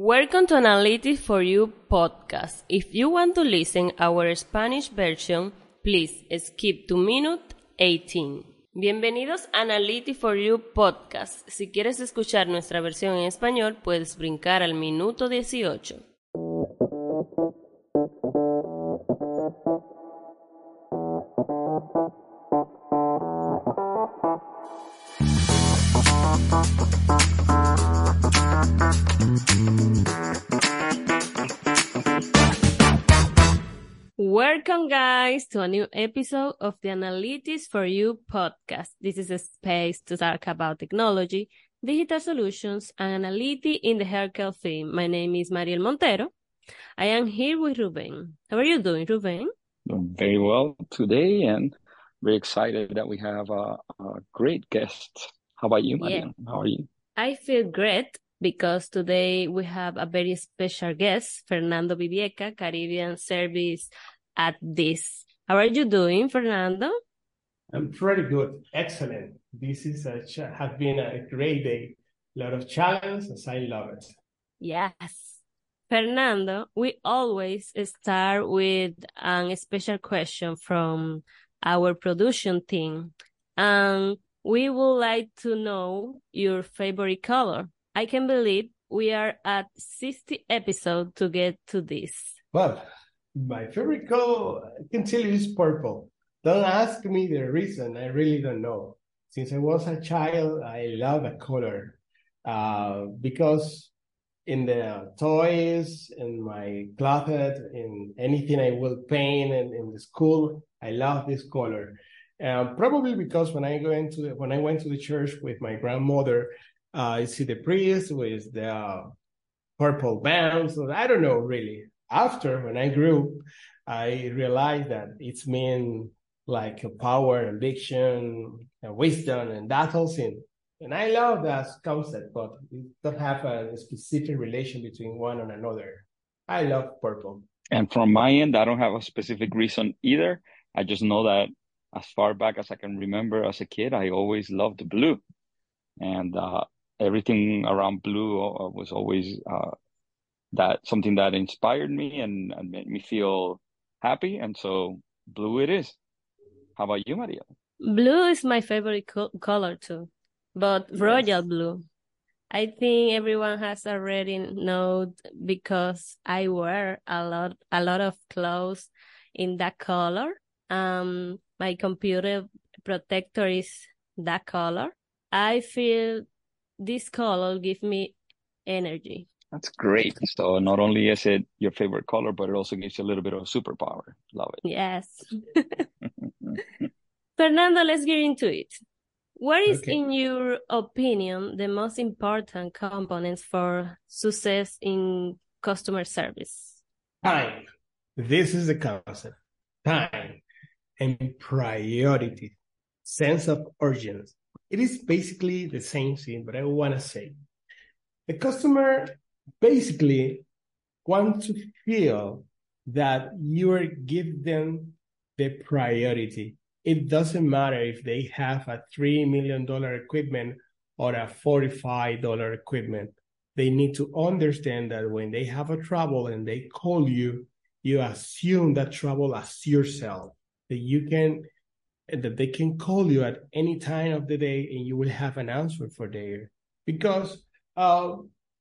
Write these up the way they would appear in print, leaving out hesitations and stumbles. Welcome to Analytics for You podcast. If you want to listen our Spanish version, please skip to minute 18. Bienvenidos a Analytics for You podcast. Si quieres escuchar nuestra versión en español, puedes brincar al minuto 18. Welcome, guys, to a new episode of the Analytics for You podcast. This is a space to talk about technology, digital solutions, and analytics in the healthcare field. My name is Mariel Montero. I am here with Ruben. How are you doing, Ruben? Doing very well today, and very excited that we have a great guest. How about you, Mariel? Yeah. How are you? I feel great, because today we have a very special guest, Fernando Vivieca, Caribbean Service at DISS. How are you doing, Fernando? I'm pretty good. Excellent. This is has been a great day. A lot of challenges. I love it. Yes. Fernando, we always start with a special question from our production team. And we would like to know your favorite color. I can believe we are at 60 episodes to get to this. Well, my favorite color, I can tell you, is purple. Don't ask me the reason. I really don't know. Since I was a child, I love a color. Because in the toys, in my closet, in anything I will paint, and in the school, I love this color. Probably because when I went to the church with my grandmother, I see the priest with the purple bands. So I don't know, really. After, when I grew, I realized that it's mean like power, ambition, and wisdom, and that whole thing. And I love that concept, but it doesn't have a specific relation between one and another. I love purple. And from my end, I don't have a specific reason either. I just know that as far back as I can remember as a kid, I always loved blue. And everything around blue was always that something that inspired me and made me feel happy. And so blue it is. How about you, Maria? Blue is my favorite color too, but yes. Royal blue. I think everyone has already known because I wear a lot of clothes in that color. My computer protector is that color. I feel this color gives me energy. That's great. So not only is it your favorite color, but it also gives you a little bit of superpower. Love it. Yes. Fernando, let's get into it. What is, in your opinion, the most important components for success in customer service? Time. This is the concept. Time and priority. Sense of urgency. It is basically the same thing, but I want to say the customer basically wants to feel that you are giving them the priority. It doesn't matter if they have a $3 million equipment or a $45 equipment. They need to understand that when they have a trouble and they call you, you assume that trouble as yourself, that they can call you at any time of the day and you will have an answer for there. Because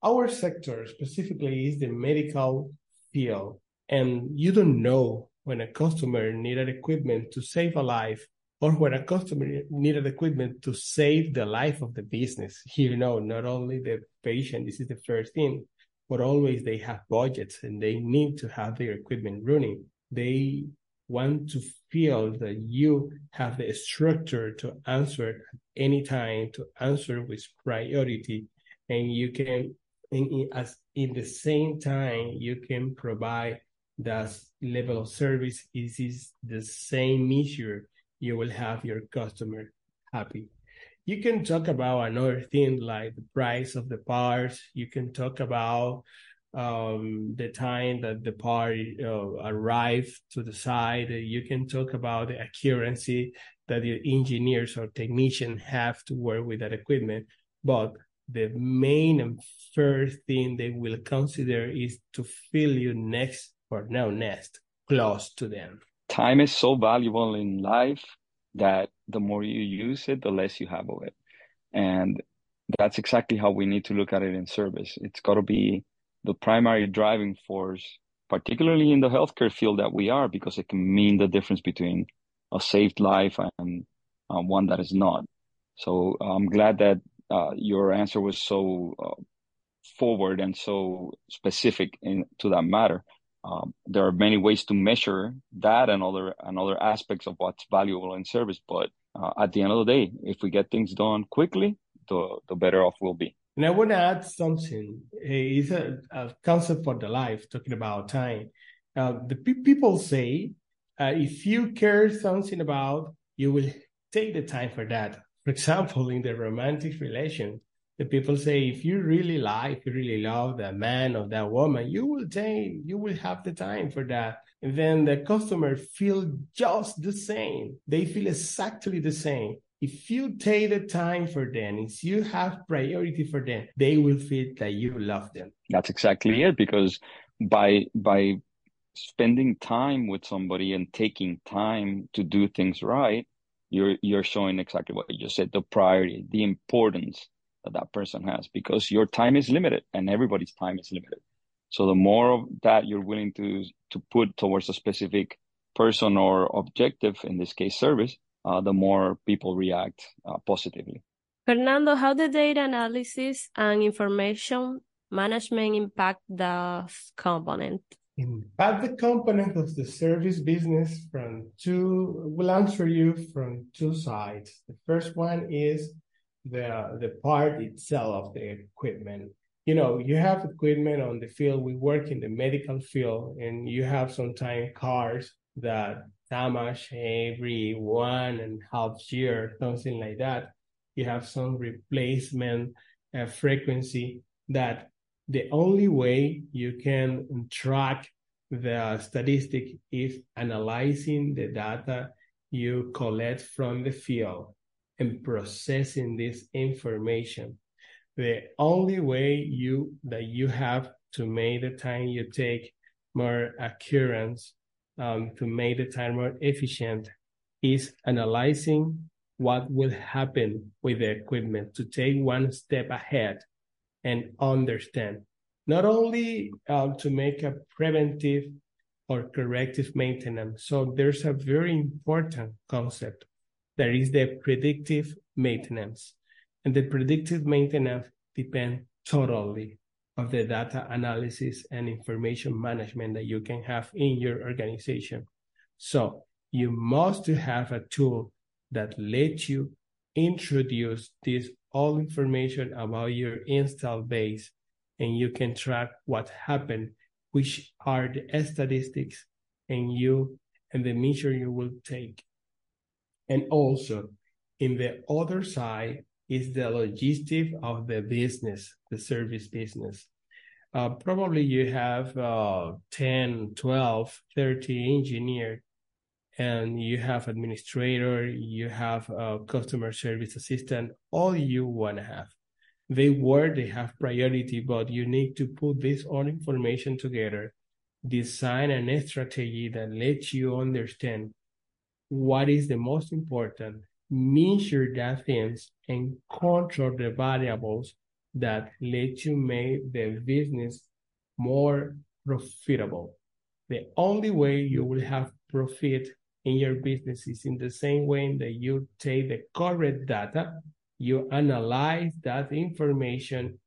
our sector specifically is the medical field, and you don't know when a customer needed equipment to save a life or when a customer needed equipment to save the life of the business. You know, not only the patient, this is the first thing, but always they have budgets and they need to have their equipment running. They want to feel that you have the structure to answer at any time, to answer with priority, and you can, as in the same time, you can provide that level of service. It is the same measure you will have your customer happy. You can talk about another thing like the price of the parts. You can talk about the time that the part arrived to the site. You can talk about the accuracy that your engineers or technicians have to work with that equipment. But the main and first thing they will consider is to feel you next or now next close to them. Time is so valuable in life that the more you use it, the less you have of it. And that's exactly how we need to look at it in service. It's got to be the primary driving force, particularly in the healthcare field that we are, because it can mean the difference between a saved life and one that is not. So I'm glad that your answer was so forward and so specific to that matter. There are many ways to measure that and other aspects of what's valuable in service. But at the end of the day, if we get things done quickly, the better off we'll be. And I want to add something. It's a concept for the life, talking about time. People say, if you care something about, you will take the time for that. For example, in the romantic relation, the people say, if you really love that man or that woman, you will have the time for that. And then the customer feel just the same. They feel exactly the same. If you take the time for them, if you have priority for them, they will feel that you love them. That's exactly it, because by spending time with somebody and taking time to do things right, you're showing exactly what you just said, the priority, the importance that person has, because your time is limited and everybody's time is limited. So the more of that you're willing to put towards a specific person or objective, in this case service, the more people react positively. Fernando, how the data analysis and information management impact the component? Impact the component of the service business we'll answer you from two sides. The first one is the part itself of the equipment. You know, you have equipment on the field. We work in the medical field, and you have sometimes cars that damage every 1.5 years, something like that. You have some replacement frequency that the only way you can track the statistic is analyzing the data you collect from the field and processing this information. The only way you have to make the time you take more accurate, to make the time more efficient, is analyzing what will happen with the equipment, to take one step ahead and understand. Not only to make a preventive or corrective maintenance. So there's a very important concept. There is the predictive maintenance. And the predictive maintenance depends totally on the data analysis and information management that you can have in your organization. So you must have a tool that lets you introduce this all information about your install base, and you can track what happened, which are the statistics, and the measure you will take. And also, in the other side is the logistics of the business, the service business. Probably you have 10, 12, 30 engineers, and you have administrator, you have a customer service assistant, all you want to have. They have priority, but you need to put this all information together, design a strategy that lets you understand what is the most important, measure that things, and control the variables that let you make the business more profitable. The only way you will have profit in your business is in the same way that you take the correct data, you analyze that information,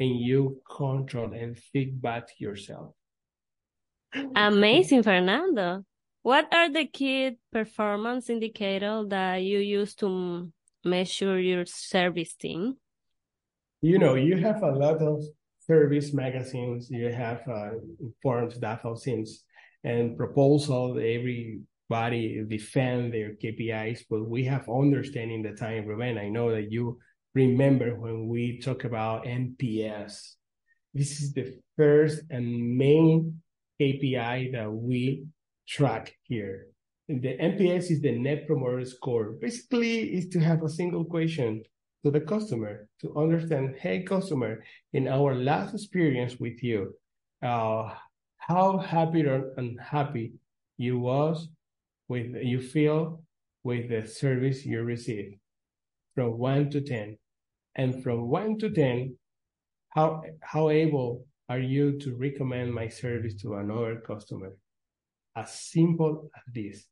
and you control and feedback yourself. Amazing, Fernando. What are the key performance indicators that you use to measure your service team? You know, you have a lot of service magazines. You have forms that have things and proposals. Everybody defend their KPIs, but we have understanding the time. Ruben, I know that you remember when we talk about NPS. This is the first and main KPI that we track here. The NPS is the Net Promoter Score. Basically, is to have a single question. to the customer to understand, hey, customer, in our last experience with you, how happy or unhappy you was with you feel with the service you received from 1 to 10, and from 1 to 10, how able are you to recommend my service to another customer? As simple as this,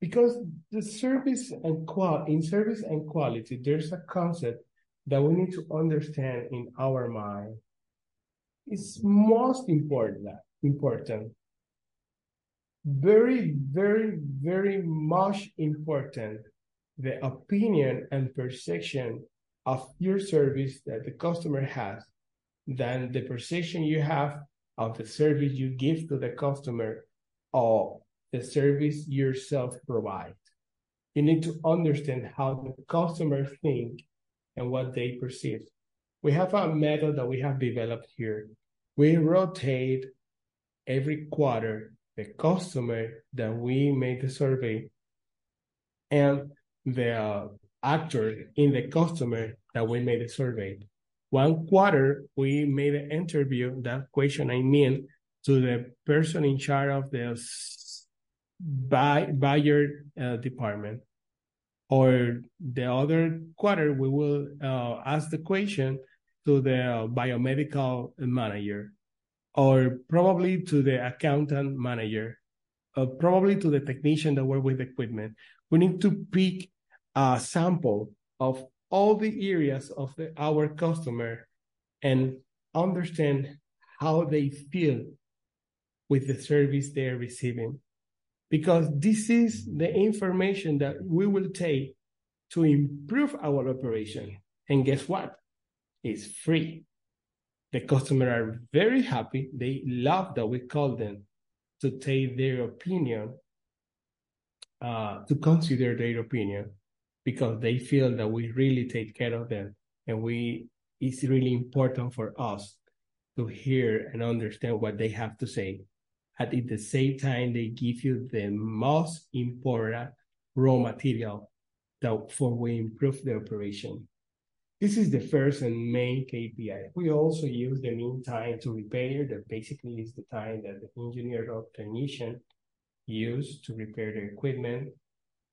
because the service and service and quality, there's a concept that we need to understand in our mind. It's most important. Very, very, very much important, the opinion and perception of your service that the customer has than the perception you have of the service you give to the customer or the service yourself provides. You need to understand how the customer think and what they perceive. We have a method that we have developed here. We rotate every quarter the customer that we made the survey and the actor in the customer that we made the survey. One quarter, we made an interview, that question I mean, to the person in charge of the buyer department. Or the other quarter, we will ask the question to the biomedical manager, or probably to the accountant manager, or probably to the technician that work with equipment. We need to pick a sample of all the areas of our customer and understand how they feel with the service they're receiving. Because this is the information that we will take to improve our operation. And guess what? It's free. The customers are very happy. They love that we call them to take their opinion, to consider their opinion, because they feel that we really take care of them. And it's really important for us to hear and understand what they have to say. At the same time, they give you the most important raw material for we improve the operation. This is the first and main KPI. We also use the mean time to repair. That basically is the time that the engineer or technician use to repair the equipment.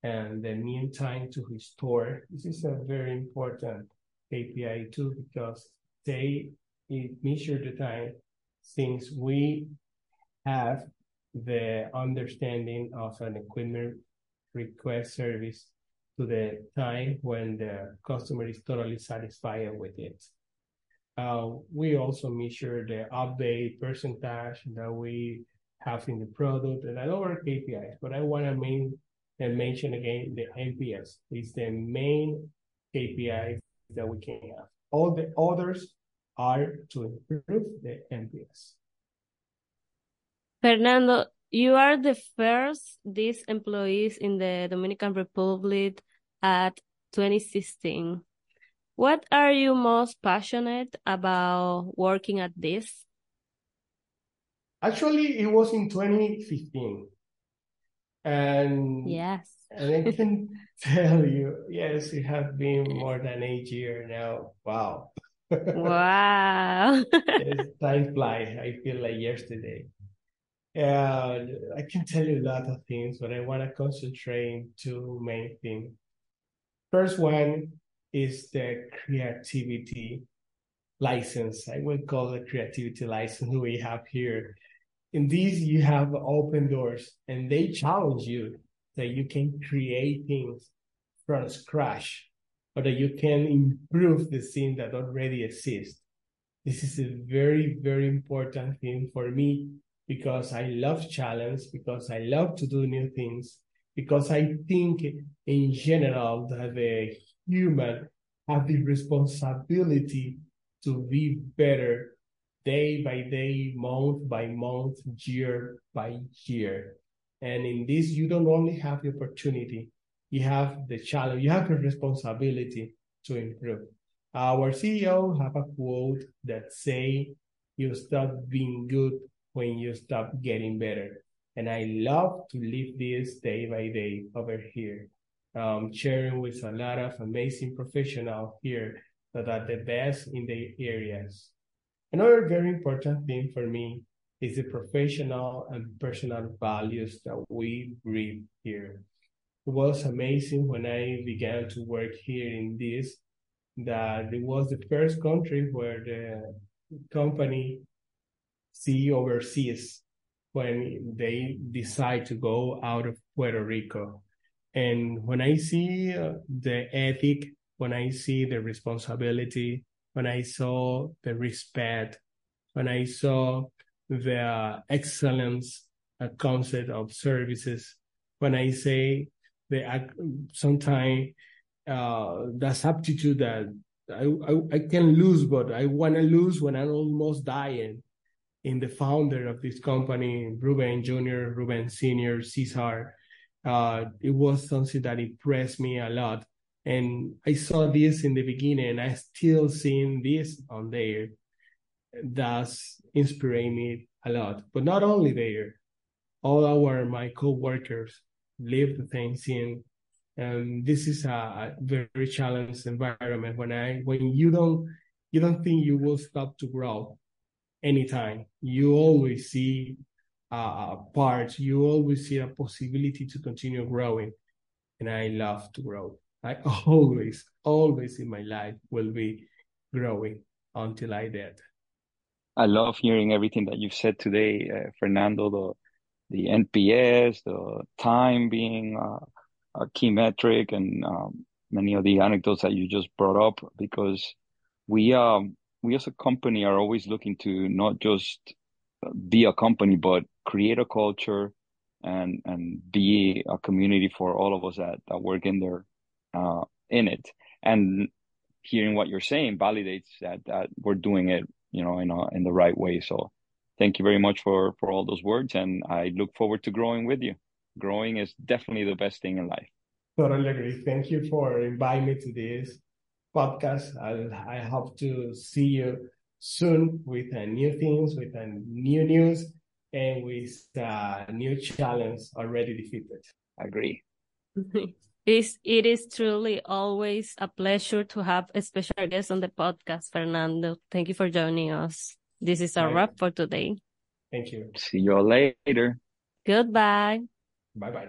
And the mean time to restore. This is a very important KPI too, because it measure the time since we have the understanding of an equipment request service to the time when the customer is totally satisfied with it. We also measure the update percentage that we have in the product and other KPIs, but I want to mention again the NPS. It's the main KPI that we can have. All the others are to improve the NPS. Fernando, you are the first DISS employees in the Dominican Republic at 2016. What are you most passionate about working at DISS? Actually, it was in 2015. And yes, and I can tell you, yes, it has been more than 8 years now. Wow. Wow. Time flies. I feel like yesterday. I can tell you a lot of things, but I want to concentrate on two main things. First one is the creativity license. I would call it creativity license we have here. In these, you have open doors, and they challenge you that you can create things from scratch, or that you can improve the thing that already exists. This is a very, very important thing for me, because I love challenge, because I love to do new things, because I think in general that the human have the responsibility to be better day by day, month by month, year by year. And in this, you don't only have the opportunity, you have the challenge, you have the responsibility to improve. Our CEO have a quote that say, you stop being good when you stop getting better. And I love to live this day by day over here. sharing with a lot of amazing professionals here that are the best in their areas. Another very important thing for me is the professional and personal values that we breathe here. It was amazing when I began to work here in DISS that it was the first country where the company CEO overseas when they decide to go out of Puerto Rico. And when I see the ethic, when I see the responsibility, when I saw the respect, when I saw the excellence concept of services, when I say the sometimes that's aptitude that I can lose, but I want to lose when I'm almost dying. In the founder of this company, Ruben Jr., Ruben Sr., Cesar, it was something that impressed me a lot. And I saw this in the beginning, and I still seeing this on there. That's inspiring me a lot. But not only there, all my co-workers live the same scene. And this is a very challenged environment when you don't think you will stop to grow anytime. You always see you always see a possibility to continue growing. And I love to grow. I always in my life will be growing until I dead. I love hearing everything that you've said today, Fernando, the NPS, the time being a key metric, and many of the anecdotes that you just brought up, because we as a company are always looking to not just be a company, but create a culture and be a community for all of us that work in there, in it. And hearing what you're saying validates that we're doing it, in the right way. So thank you very much for all those words. And I look forward to growing with you. Growing is definitely the best thing in life. Totally agree. Thank you for inviting me to this podcast. I hope to see you soon with new things, with new news, and with a new challenge already defeated. I agree. It is truly always a pleasure to have a special guest on the podcast, Fernando. Thank you for joining us. This is our wrap for today. Thank you. See you all later. Goodbye. Bye-bye.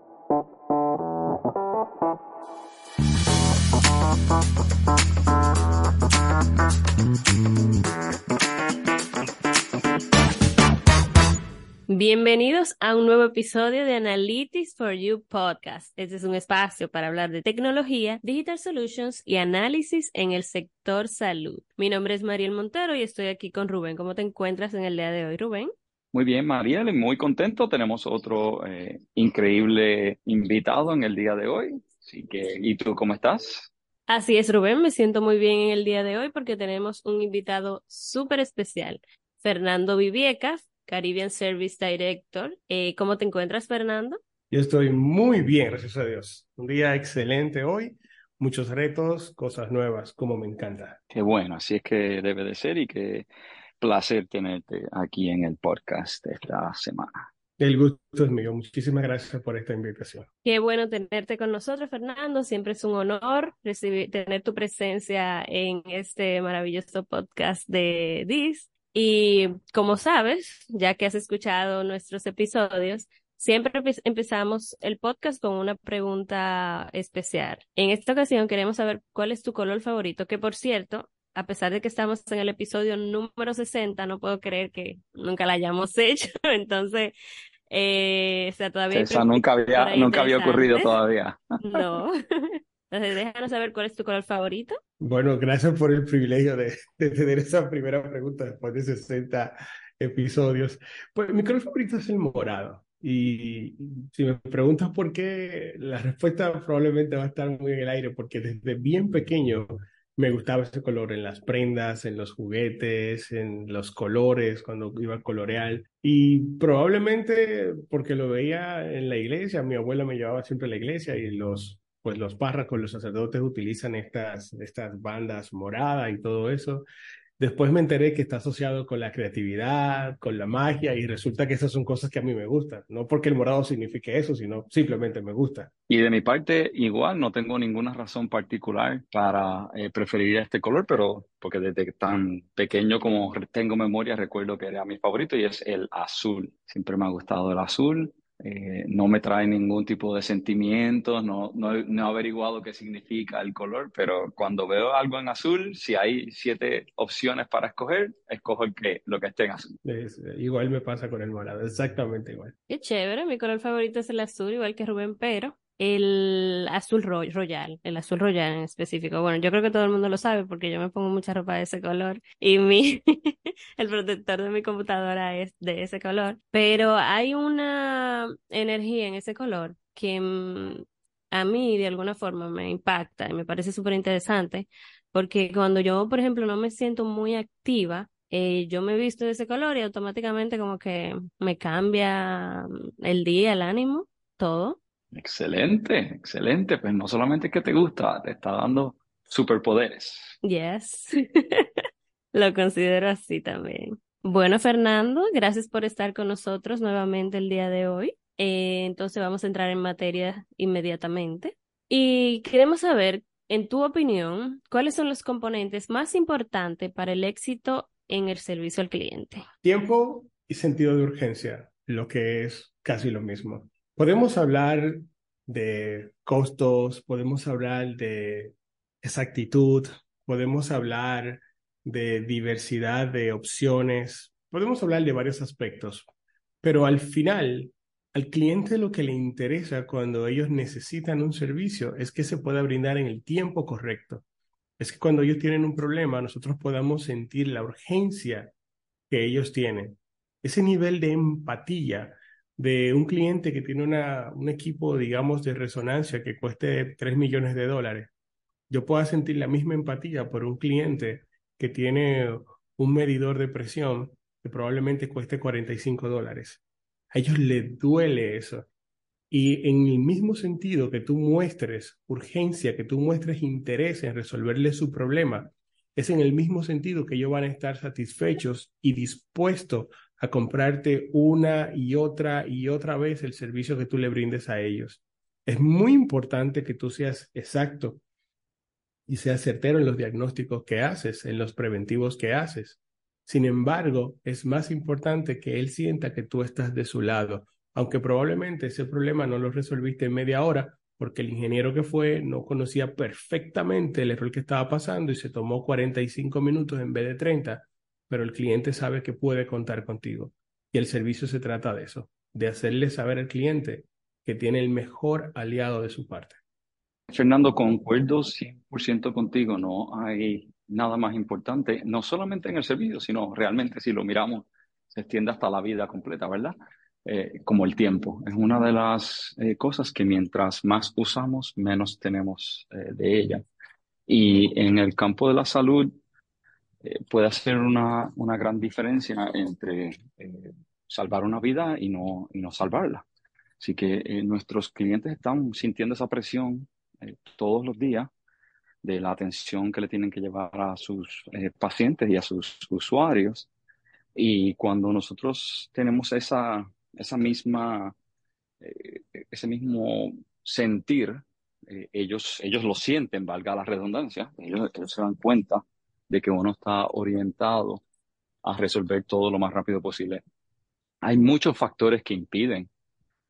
Bienvenidos a un nuevo episodio de Analytics for You Podcast. Este es un espacio para hablar de tecnología, digital solutions y análisis en el sector salud. Mi nombre es Mariel Montero y estoy aquí con Rubén. ¿Cómo te encuentras en el día de hoy, Rubén? Muy bien, Mariel, muy contento. Tenemos otro increíble invitado en el día de hoy. Así que, ¿y tú cómo estás? Así es, Rubén, me siento muy bien en el día de hoy porque tenemos un invitado súper especial, Fernando Vivieca, Caribbean Service Director. ¿Cómo te encuentras, Fernando? Yo estoy muy bien, gracias a Dios. Un día excelente hoy, muchos retos, cosas nuevas, como me encanta. Qué bueno, así es que debe de ser y qué placer tenerte aquí en el podcast esta semana. El gusto es mío. Muchísimas gracias por esta invitación. Qué bueno tenerte con nosotros, Fernando. Siempre es un honor tener tu presencia en este maravilloso podcast de DISS. Y como sabes, ya que has escuchado nuestros episodios, siempre empezamos el podcast con una pregunta especial. En esta ocasión queremos saber cuál es tu color favorito, que por cierto, a pesar de que estamos en el episodio número 60, no puedo creer que nunca la hayamos hecho. Entonces, todavía... Eso nunca había ocurrido todavía. No. Entonces, déjanos saber cuál es tu color favorito. Bueno, gracias por el privilegio de tener esa primera pregunta después de 60 episodios. Pues mi color favorito es el morado. Y si me preguntas por qué, la respuesta probablemente va a estar muy en el aire, porque desde bien pequeño me gustaba ese color en las prendas, en los juguetes, en los colores, cuando iba a colorear. Y probablemente porque lo veía en la iglesia, mi abuela me llevaba siempre a la iglesia y los párrocos, los sacerdotes utilizan estas bandas moradas y todo eso. Después me enteré que está asociado con la creatividad, con la magia, y resulta que esas son cosas que a mí me gustan. No porque el morado signifique eso, sino simplemente me gusta. Y de mi parte, igual, no tengo ninguna razón particular para preferir este color, pero porque desde tan pequeño como tengo memoria, recuerdo que era mi favorito y es el azul. Siempre me ha gustado el azul. No me trae ningún tipo de sentimientos, no he averiguado qué significa el color, pero cuando veo algo en azul, si hay 7 opciones para escoger, escojo lo que esté en azul. Igual me pasa con el morado, exactamente igual. Qué chévere, mi color favorito es el azul, igual que Rubén, pero el azul royal, el azul royal en específico. Bueno, yo creo que todo el mundo lo sabe porque yo me pongo mucha ropa de ese color y el protector de mi computadora es de ese color. Pero hay una energía en ese color que a mí de alguna forma me impacta y me parece súper interesante, porque cuando yo, por ejemplo, no me siento muy activa, yo me visto de ese color y automáticamente como que me cambia el día, el ánimo, todo. Excelente, excelente. Pues no solamente es que te gusta, te está dando superpoderes. Yes, lo considero así también. Bueno, Fernando, gracias por estar con nosotros nuevamente el día de hoy. Entonces vamos a entrar en materia inmediatamente. Y queremos saber, en tu opinión, ¿cuáles son los componentes más importantes para el éxito en el servicio al cliente? Tiempo y sentido de urgencia, lo que es casi lo mismo. Podemos hablar de costos, podemos hablar de exactitud, podemos hablar de diversidad de opciones, podemos hablar de varios aspectos, pero al final, al cliente lo que le interesa cuando ellos necesitan un servicio es que se pueda brindar en el tiempo correcto. Es que cuando ellos tienen un problema, nosotros podamos sentir la urgencia que ellos tienen. Ese nivel de empatía de un cliente que tiene un equipo, digamos, de resonancia que cueste $3 millones, yo pueda sentir la misma empatía por un cliente que tiene un medidor de presión que probablemente cueste $45. A ellos les duele eso. Y en el mismo sentido que tú muestres urgencia, que tú muestres interés en resolverle su problema, es en el mismo sentido que ellos van a estar satisfechos y dispuestos a comprarte una y otra vez el servicio que tú le brindes a ellos. Es muy importante que tú seas exacto y seas certero en los diagnósticos que haces, en los preventivos que haces. Sin embargo, es más importante que él sienta que tú estás de su lado, aunque probablemente ese problema no lo resolviste en media hora, porque el ingeniero que fue no conocía perfectamente el error que estaba pasando y se tomó 45 minutos en vez de 30. Pero el cliente sabe que puede contar contigo. Y el servicio se trata de eso, de hacerle saber al cliente que tiene el mejor aliado de su parte. Fernando, concuerdo 100% contigo. No hay nada más importante, no solamente en el servicio, sino realmente si lo miramos, se extiende hasta la vida completa, ¿verdad? Como el tiempo. Es una de las cosas que mientras más usamos, menos tenemos de ella. Y en el campo de la salud, puede hacer una gran diferencia entre salvar una vida y no salvarla. Así que nuestros clientes están sintiendo esa presión todos los días de la atención que le tienen que llevar a sus pacientes y a sus usuarios. Y cuando nosotros tenemos ese mismo sentir, ellos lo sienten, valga la redundancia, ellos se dan cuenta de que uno está orientado a resolver todo lo más rápido posible. Hay muchos factores que impiden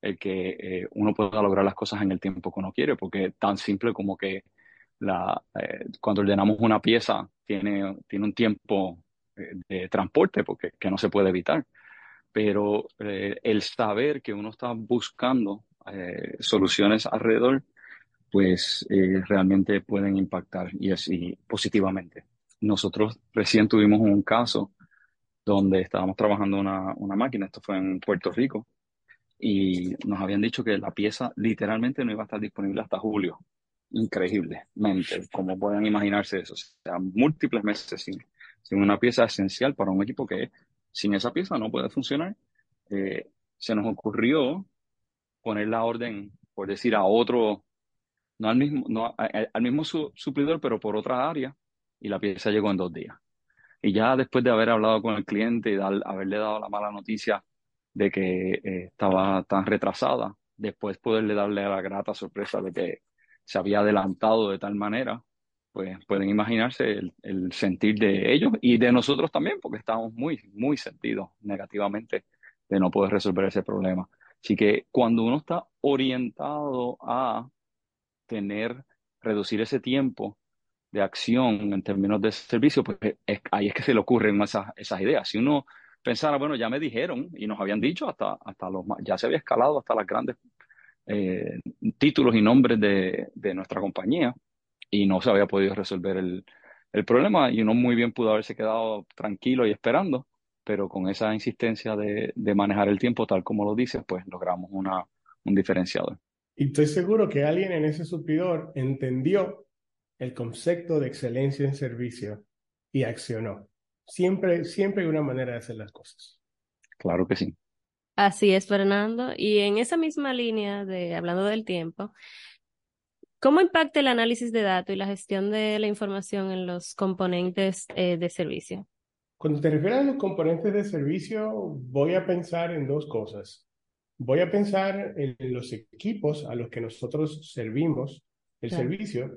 el que uno pueda lograr las cosas en el tiempo que uno quiere, porque tan simple como que cuando ordenamos una pieza tiene un tiempo de transporte que no se puede evitar. Pero el saber que uno está buscando soluciones alrededor, pues realmente pueden impactar y así positivamente. Nosotros recién tuvimos un caso donde estábamos trabajando una máquina, esto fue en Puerto Rico, y nos habían dicho que la pieza literalmente no iba a estar disponible hasta julio. Increíblemente, como pueden imaginarse eso, o sea, múltiples meses sin una pieza esencial para un equipo que sin esa pieza no puede funcionar. Se nos ocurrió poner la orden, por decir, a otro, no al mismo suplidor, pero por otra área, y la pieza llegó en 2 días. Y ya después de haber hablado con el cliente y haberle dado la mala noticia de que estaba tan retrasada, después poderle darle la grata sorpresa de que se había adelantado de tal manera, pues pueden imaginarse el sentir de ellos y de nosotros también, porque estábamos muy sentidos negativamente de no poder resolver ese problema. Así que cuando uno está orientado a reducir ese tiempo de acción en términos de servicio, pues ahí es que se le ocurren esas ideas. Si uno pensara, bueno, ya me dijeron y nos habían dicho, ya se había escalado hasta las grandes títulos y nombres de nuestra compañía, y no se había podido resolver el problema, y uno muy bien pudo haberse quedado tranquilo y esperando, pero con esa insistencia de manejar el tiempo tal como lo dices, pues logramos un diferenciador. Y estoy seguro que alguien en ese suplidor entendió el concepto de excelencia en servicio y accionó. Siempre hay una manera de hacer las cosas. Claro que sí. Así es, Fernando. Y en esa misma línea, hablando del tiempo, ¿cómo impacta el análisis de datos y la gestión de la información en los componentes de servicio? Cuando te refieres a los componentes de servicio, voy a pensar en dos cosas. Voy a pensar en los equipos a los que nosotros servimos el servicio,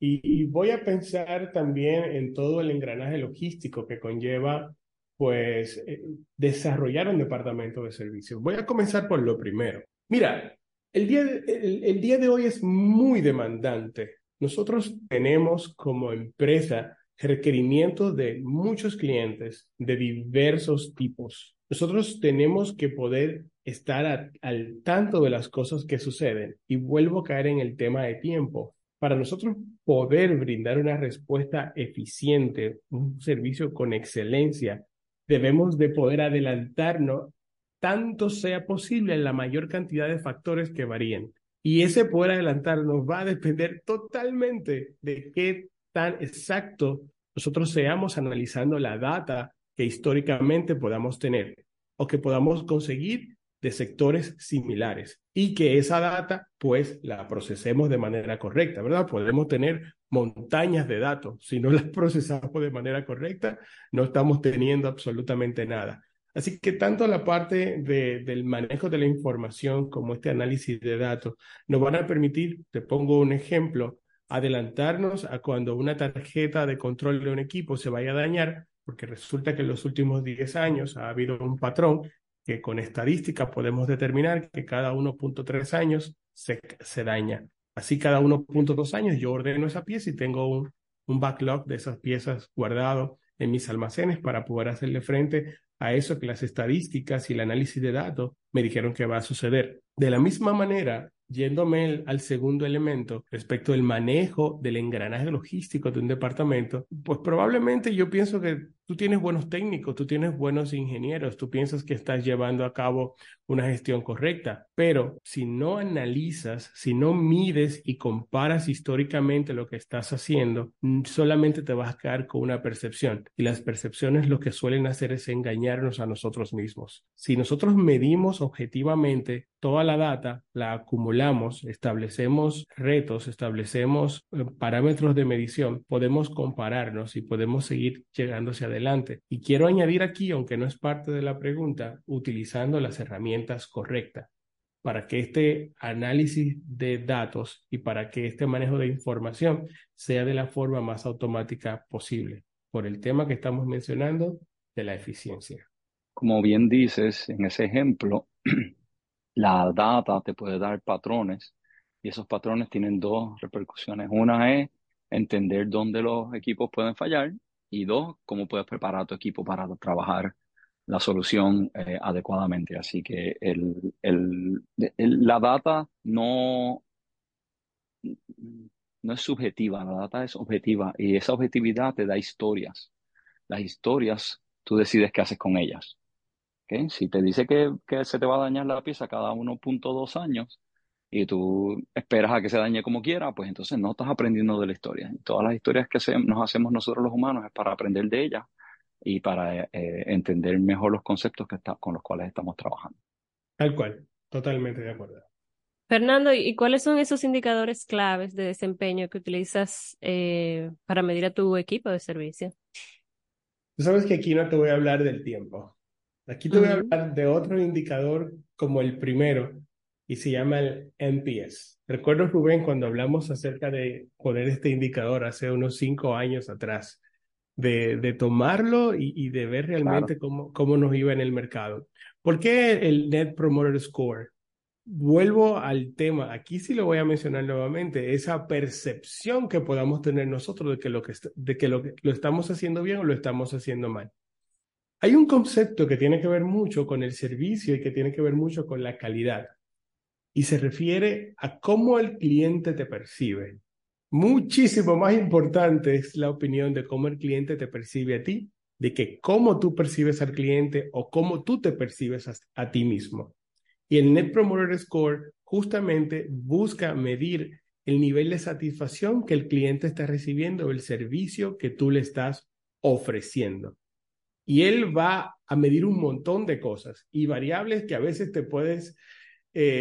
y voy a pensar también en todo el engranaje logístico que conlleva pues desarrollar un departamento de servicios. Voy a comenzar por lo primero. Mira, el día de hoy es muy demandante. Nosotros tenemos como empresa requerimientos de muchos clientes de diversos tipos. Nosotros tenemos que poder estar al tanto de las cosas que suceden. Y vuelvo a caer en el tema de tiempo. Para nosotros poder brindar una respuesta eficiente, un servicio con excelencia, debemos de poder adelantarnos tanto sea posible en la mayor cantidad de factores que varíen. Y ese poder adelantarnos va a depender totalmente de qué tan exacto nosotros seamos analizando la data que históricamente podamos tener o que podamos conseguir de sectores similares, y que esa data pues la procesemos de manera correcta, ¿verdad? Podemos tener montañas de datos. Si no las procesamos de manera correcta, no estamos teniendo absolutamente nada. Así que tanto la parte del manejo de la información como este análisis de datos nos van a permitir, te pongo un ejemplo, adelantarnos a cuando una tarjeta de control de un equipo se vaya a dañar, porque resulta que en los últimos 10 años ha habido un patrón que con estadísticas podemos determinar que cada 1.3 años se daña. Así cada 1.2 años yo ordeno esa pieza y tengo un backlog de esas piezas guardado en mis almacenes para poder hacerle frente a eso que las estadísticas y el análisis de datos me dijeron que va a suceder. De la misma manera, yéndome al segundo elemento respecto del manejo del engranaje logístico de un departamento, pues probablemente yo pienso que tú tienes buenos técnicos, tú tienes buenos ingenieros, tú piensas que estás llevando a cabo una gestión correcta, pero si no analizas, si no mides y comparas históricamente lo que estás haciendo, solamente te vas a quedar con una percepción, y las percepciones lo que suelen hacer es engañarnos a nosotros mismos. Si nosotros medimos objetivamente toda la data, la acumulamos, establecemos retos, establecemos parámetros de medición, podemos compararnos y podemos seguir llegando hacia adelante. Y quiero añadir aquí, aunque no es parte de la pregunta, utilizando las herramientas correctas para que este análisis de datos y para que este manejo de información sea de la forma más automática posible, por el tema que estamos mencionando de la eficiencia. Como bien dices en ese ejemplo, la data te puede dar patrones, y esos patrones tienen dos repercusiones. Una es entender dónde los equipos pueden fallar, y dos, cómo puedes preparar a tu equipo para trabajar la solución adecuadamente. Así que la data no es subjetiva, la data es objetiva, y esa objetividad te da historias. Las historias tú decides qué haces con ellas. ¿Okay? Si te dice que se te va a dañar la pieza cada 1.2 años y tú esperas a que se dañe como quiera, pues entonces no estás aprendiendo de la historia. Y todas las historias que nos hacemos nosotros los humanos es para aprender de ellas y para entender mejor los conceptos con los cuales estamos trabajando. Tal cual, totalmente de acuerdo. Fernando, ¿y cuáles son esos indicadores claves de desempeño que utilizas para medir a tu equipo de servicio? Tú sabes que aquí no te voy a hablar del tiempo. Aquí te voy a hablar de otro indicador como el primero y se llama el NPS. Recuerdo, Rubén, cuando hablamos acerca de poner este indicador hace unos 5 años atrás, de tomarlo y de ver realmente cómo nos iba en el mercado. ¿Por qué el Net Promoter Score? Vuelvo al tema, aquí sí lo voy a mencionar nuevamente, esa percepción que podamos tener nosotros de que lo estamos haciendo bien o lo estamos haciendo mal. Hay un concepto que tiene que ver mucho con el servicio y que tiene que ver mucho con la calidad y se refiere a cómo el cliente te percibe. Muchísimo más importante es la opinión de cómo el cliente te percibe a ti, de que cómo tú percibes al cliente o cómo tú te percibes a ti mismo. Y el Net Promoter Score justamente busca medir el nivel de satisfacción que el cliente está recibiendo o el servicio que tú le estás ofreciendo. Y él va a medir un montón de cosas y variables que a veces te puedes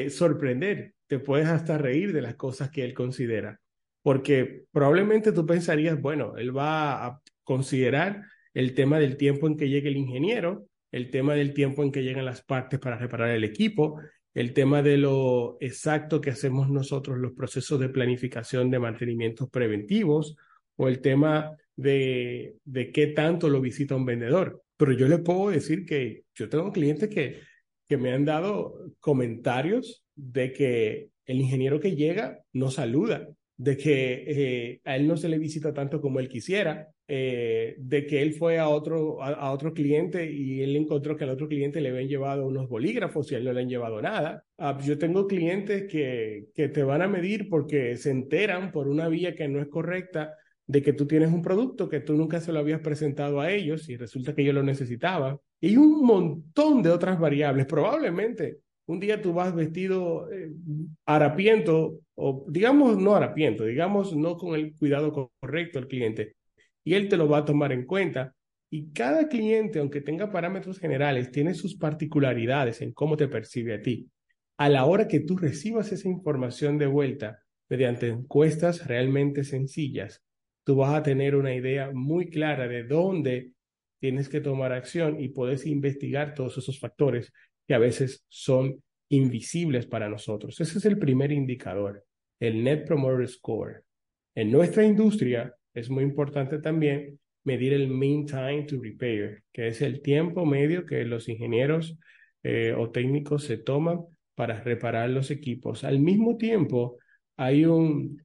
sorprender, te puedes hasta reír de las cosas que él considera. Porque probablemente tú pensarías, bueno, él va a considerar el tema del tiempo en que llegue el ingeniero, el tema del tiempo en que llegan las partes para reparar el equipo, el tema de lo exacto que hacemos nosotros los procesos de planificación de mantenimientos preventivos o el tema de qué tanto lo visita un vendedor. Pero yo le puedo decir que yo tengo clientes que me han dado comentarios de que el ingeniero que llega no saluda, de que a él no se le visita tanto como él quisiera, de que él fue a otro cliente y él encontró que al otro cliente le habían llevado unos bolígrafos y a él no le han llevado nada. Yo tengo clientes que te van a medir porque se enteran por una vía que no es correcta de que tú tienes un producto que tú nunca se lo habías presentado a ellos y resulta que ellos lo necesitaban. Y un montón de otras variables. Probablemente un día tú vas vestido harapiento, o digamos no harapiento, digamos no con el cuidado correcto al cliente. Y él te lo va a tomar en cuenta. Y cada cliente, aunque tenga parámetros generales, tiene sus particularidades en cómo te percibe a ti. A la hora que tú recibas esa información de vuelta, mediante encuestas realmente sencillas, tú vas a tener una idea muy clara de dónde tienes que tomar acción y puedes investigar todos esos factores que a veces son invisibles para nosotros. Ese es el primer indicador, el Net Promoter Score. En nuestra industria, es muy importante también medir el Mean Time to Repair, que es el tiempo medio que los ingenieros o técnicos se toman para reparar los equipos. Al mismo tiempo, hay un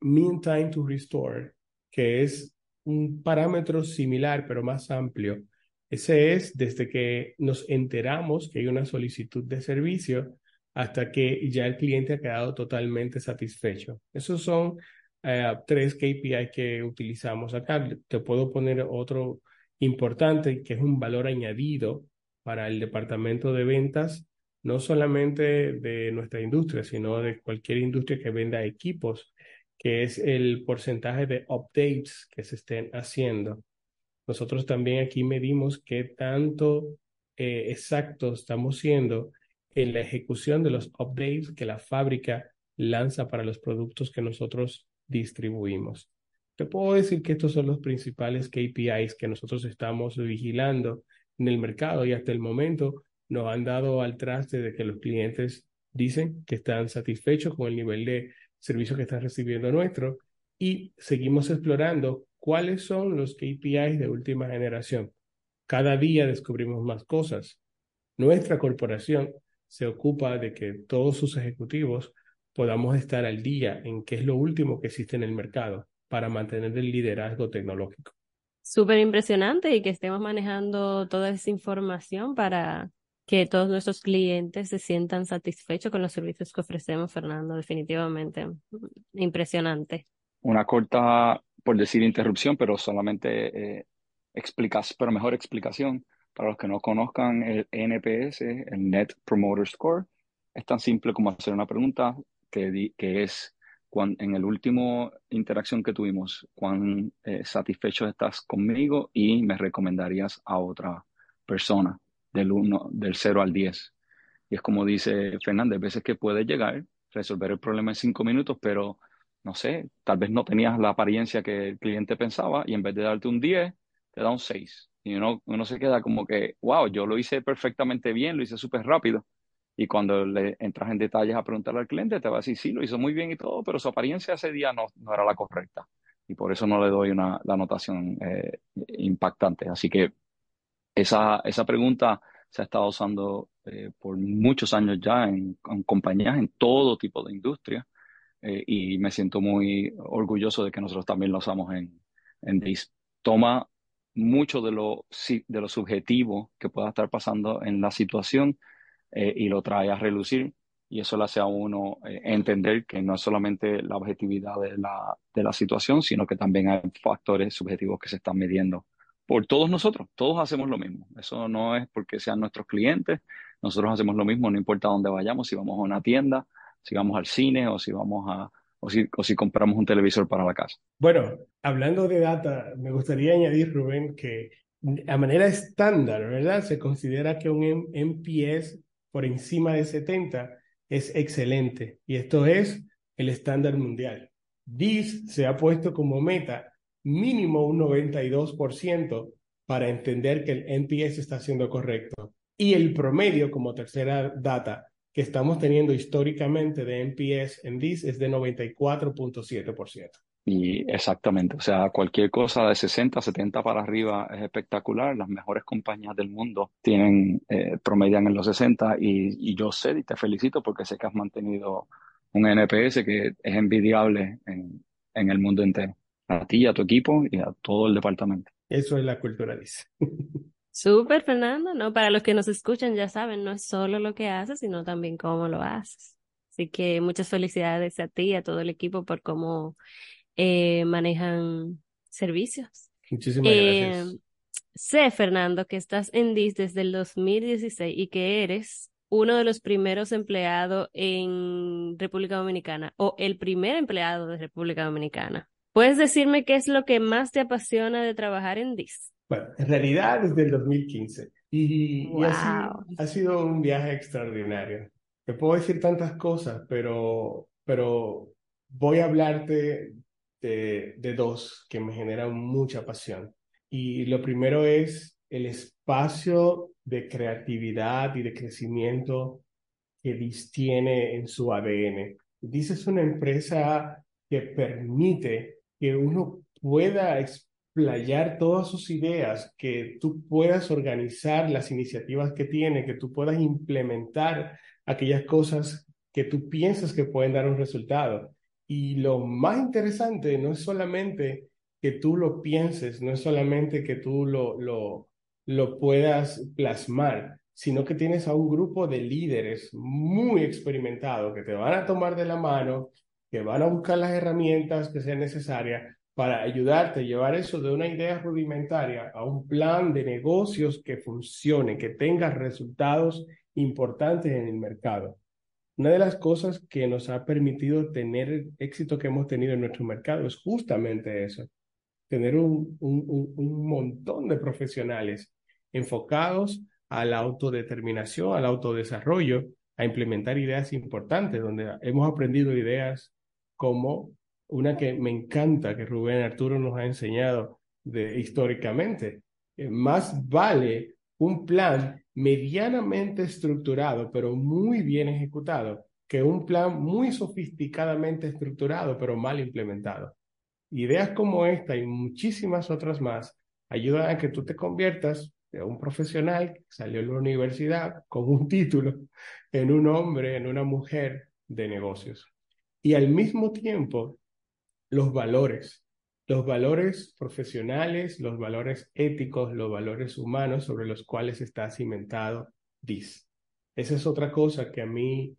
Mean Time to Restore, que es un parámetro similar, pero más amplio. Ese es desde que nos enteramos que hay una solicitud de servicio hasta que ya el cliente ha quedado totalmente satisfecho. Esos son 3 KPI que utilizamos acá. Te puedo poner otro importante que es un valor añadido para el departamento de ventas, no solamente de nuestra industria, sino de cualquier industria que venda equipos, que es el porcentaje de updates que se estén haciendo. Nosotros también aquí medimos qué tanto exactos estamos siendo en la ejecución de los updates que la fábrica lanza para los productos que nosotros distribuimos. Te puedo decir que estos son los principales KPIs que nosotros estamos vigilando en el mercado y hasta el momento nos han dado al traste de que los clientes dicen que están satisfechos con el nivel de servicio que están recibiendo nuestro y seguimos explorando cuáles son los KPIs de última generación. Cada día descubrimos más cosas. Nuestra corporación se ocupa de que todos sus ejecutivos podamos estar al día en qué es lo último que existe en el mercado para mantener el liderazgo tecnológico. Súper impresionante y que estemos manejando toda esa información para que todos nuestros clientes se sientan satisfechos con los servicios que ofrecemos, Fernando, definitivamente. Impresionante. Una corta, por decir interrupción, pero solamente pero mejor explicación. Para los que no conozcan el NPS, el Net Promoter Score, es tan simple como hacer una pregunta que es, en el último interacción que tuvimos, ¿cuán satisfecho estás conmigo y me recomendarías a otra persona? Del 0 al 10. Y es como dice Fernández, veces que puedes llegar, resolver el problema en 5 minutos, pero no sé, tal vez no tenías la apariencia que el cliente pensaba y en vez de darte un 10, te da un 6. Y uno se queda como que, wow, yo lo hice perfectamente bien, lo hice súper rápido. Y cuando le entras en detalles a preguntarle al cliente, te va a decir, sí, lo hizo muy bien y todo, pero su apariencia ese día no era la correcta. Y por eso no le doy la anotación impactante. Así que esa pregunta se ha estado usando por muchos años ya en compañías, en todo tipo de industria. Y me siento muy orgulloso de que nosotros también lo usamos en DISS. Toma mucho de lo subjetivo que pueda estar pasando en la situación y lo trae a relucir, y eso le hace a uno entender que no es solamente la objetividad de la situación, sino que también hay factores subjetivos que se están midiendo por todos nosotros. Todos hacemos lo mismo. Eso no es porque sean nuestros clientes. Nosotros hacemos lo mismo, no importa dónde vayamos, si vamos a una tienda, si vamos al cine o si vamos a o si compramos un televisor para la casa. Bueno, hablando de data, me gustaría añadir, Rubén, que a manera estándar, ¿verdad? Se considera que un NPS por encima de 70 es excelente, y esto es el estándar mundial. DISS se ha puesto como meta mínimo un 92% para entender que el NPS está siendo correcto. Y el promedio, como tercera data que estamos teniendo históricamente de NPS en DISS, es de 94.7%. Y exactamente, o sea, cualquier cosa de 60, 70 para arriba es espectacular. Las mejores compañías del mundo tienen promedian en los 60, y yo sé y te felicito porque sé que has mantenido un NPS que es envidiable en el mundo entero. A ti, a tu equipo y a todo el departamento. Eso es la cultura DISS. Súper, Fernando, ¿no? Para los que nos escuchan, ya saben, no es solo lo que haces, sino también cómo lo haces. Así que muchas felicidades a ti y a todo el equipo por cómo manejan servicios. Muchísimas gracias. Sé, Fernando, que estás en DISS desde el 2016 y que eres uno de los primeros empleados en República Dominicana, o el primer empleado de República Dominicana. ¿Puedes decirme qué es lo que más te apasiona de trabajar en DISS? Bueno, en realidad desde el 2015. Wow. Y ha sido un viaje extraordinario. Te puedo decir tantas cosas, pero voy a hablarte de dos que me generan mucha pasión. Y lo primero es el espacio de creatividad y de crecimiento que DISS tiene en su ADN. DISS es una empresa que permite que uno pueda playar todas sus ideas, que tú puedas organizar las iniciativas que tiene, que tú puedas implementar aquellas cosas que tú piensas que pueden dar un resultado. Y lo más interesante no es solamente que tú lo pienses, no es solamente que tú lo puedas plasmar, sino que tienes a un grupo de líderes muy experimentados que te van a tomar de la mano, que van a buscar las herramientas que sean necesarias para ayudarte a llevar eso de una idea rudimentaria a un plan de negocios que funcione, que tenga resultados importantes en el mercado. Una de las cosas que nos ha permitido tener el éxito que hemos tenido en nuestro mercado es justamente eso, tener un montón de profesionales enfocados a la autodeterminación, al autodesarrollo, a implementar ideas importantes, donde hemos aprendido ideas como una que me encanta, que Ruben Arturo nos ha enseñado históricamente. Más vale un plan medianamente estructurado, pero muy bien ejecutado, que un plan muy sofisticadamente estructurado, pero mal implementado. Ideas como esta y muchísimas otras más ayudan a que tú te conviertas de un profesional que salió de la universidad con un título en un hombre, en una mujer de negocios. Y al mismo tiempo, los valores profesionales, los valores éticos, los valores humanos sobre los cuales está cimentado DISS. Esa es otra cosa que a mí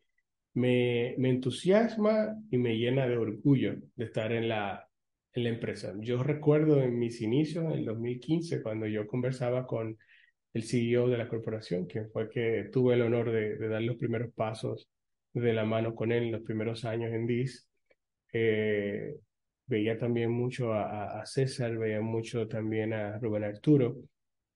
me entusiasma y me llena de orgullo de estar en la en la empresa. Yo recuerdo en mis inicios, en 2015, cuando yo conversaba con el CEO de la corporación, quien fue que tuve el honor de dar los primeros pasos de la mano con él en los primeros años en DISS. Veía también mucho a César, veía mucho también a Ruben Arturo,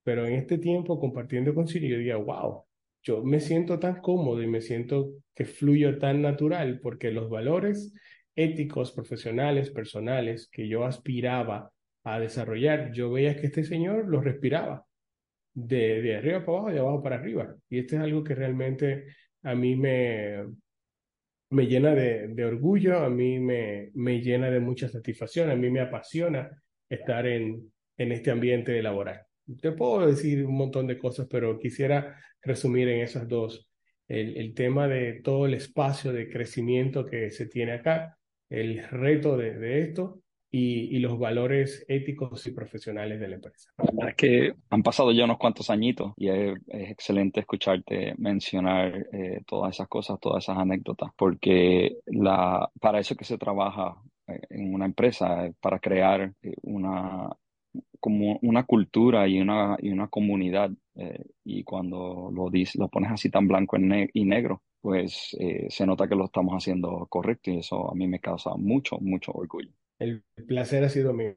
pero en este tiempo compartiendo con Ciri, yo decía, wow, yo me siento tan cómodo y me siento que fluyo tan natural, porque los valores éticos, profesionales, personales que yo aspiraba a desarrollar, yo veía que este señor los respiraba de arriba para abajo, de abajo para arriba, y este es algo que realmente a mí me llena de orgullo, a mí me llena de mucha satisfacción, a mí me apasiona estar en este ambiente laboral. Te puedo decir un montón de cosas, pero quisiera resumir en esas dos. El tema de todo el espacio de crecimiento que se tiene acá, el reto de esto y los valores éticos y profesionales de la empresa. La verdad es que han pasado ya unos cuantos añitos y es excelente escucharte mencionar todas esas cosas, todas esas anécdotas, porque para eso que se trabaja en una empresa, para crear como una cultura y una comunidad, y cuando lo pones así tan blanco y negro, pues se nota que lo estamos haciendo correcto, y eso a mí me causa mucho, mucho orgullo. El placer ha sido mío,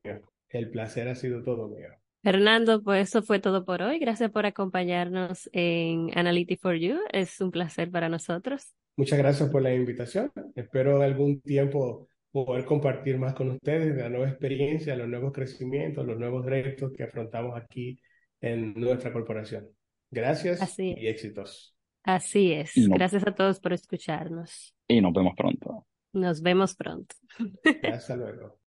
el placer ha sido todo mío. Fernando, pues eso fue todo por hoy. Gracias por acompañarnos en Analytics for You, es un placer para nosotros. Muchas gracias por la invitación, espero en algún tiempo poder compartir más con ustedes la nueva experiencia, los nuevos crecimientos, los nuevos retos que afrontamos aquí en nuestra corporación. Gracias y éxitos. Así es. Gracias a todos por escucharnos. Y nos vemos pronto. Nos vemos pronto. Hasta luego.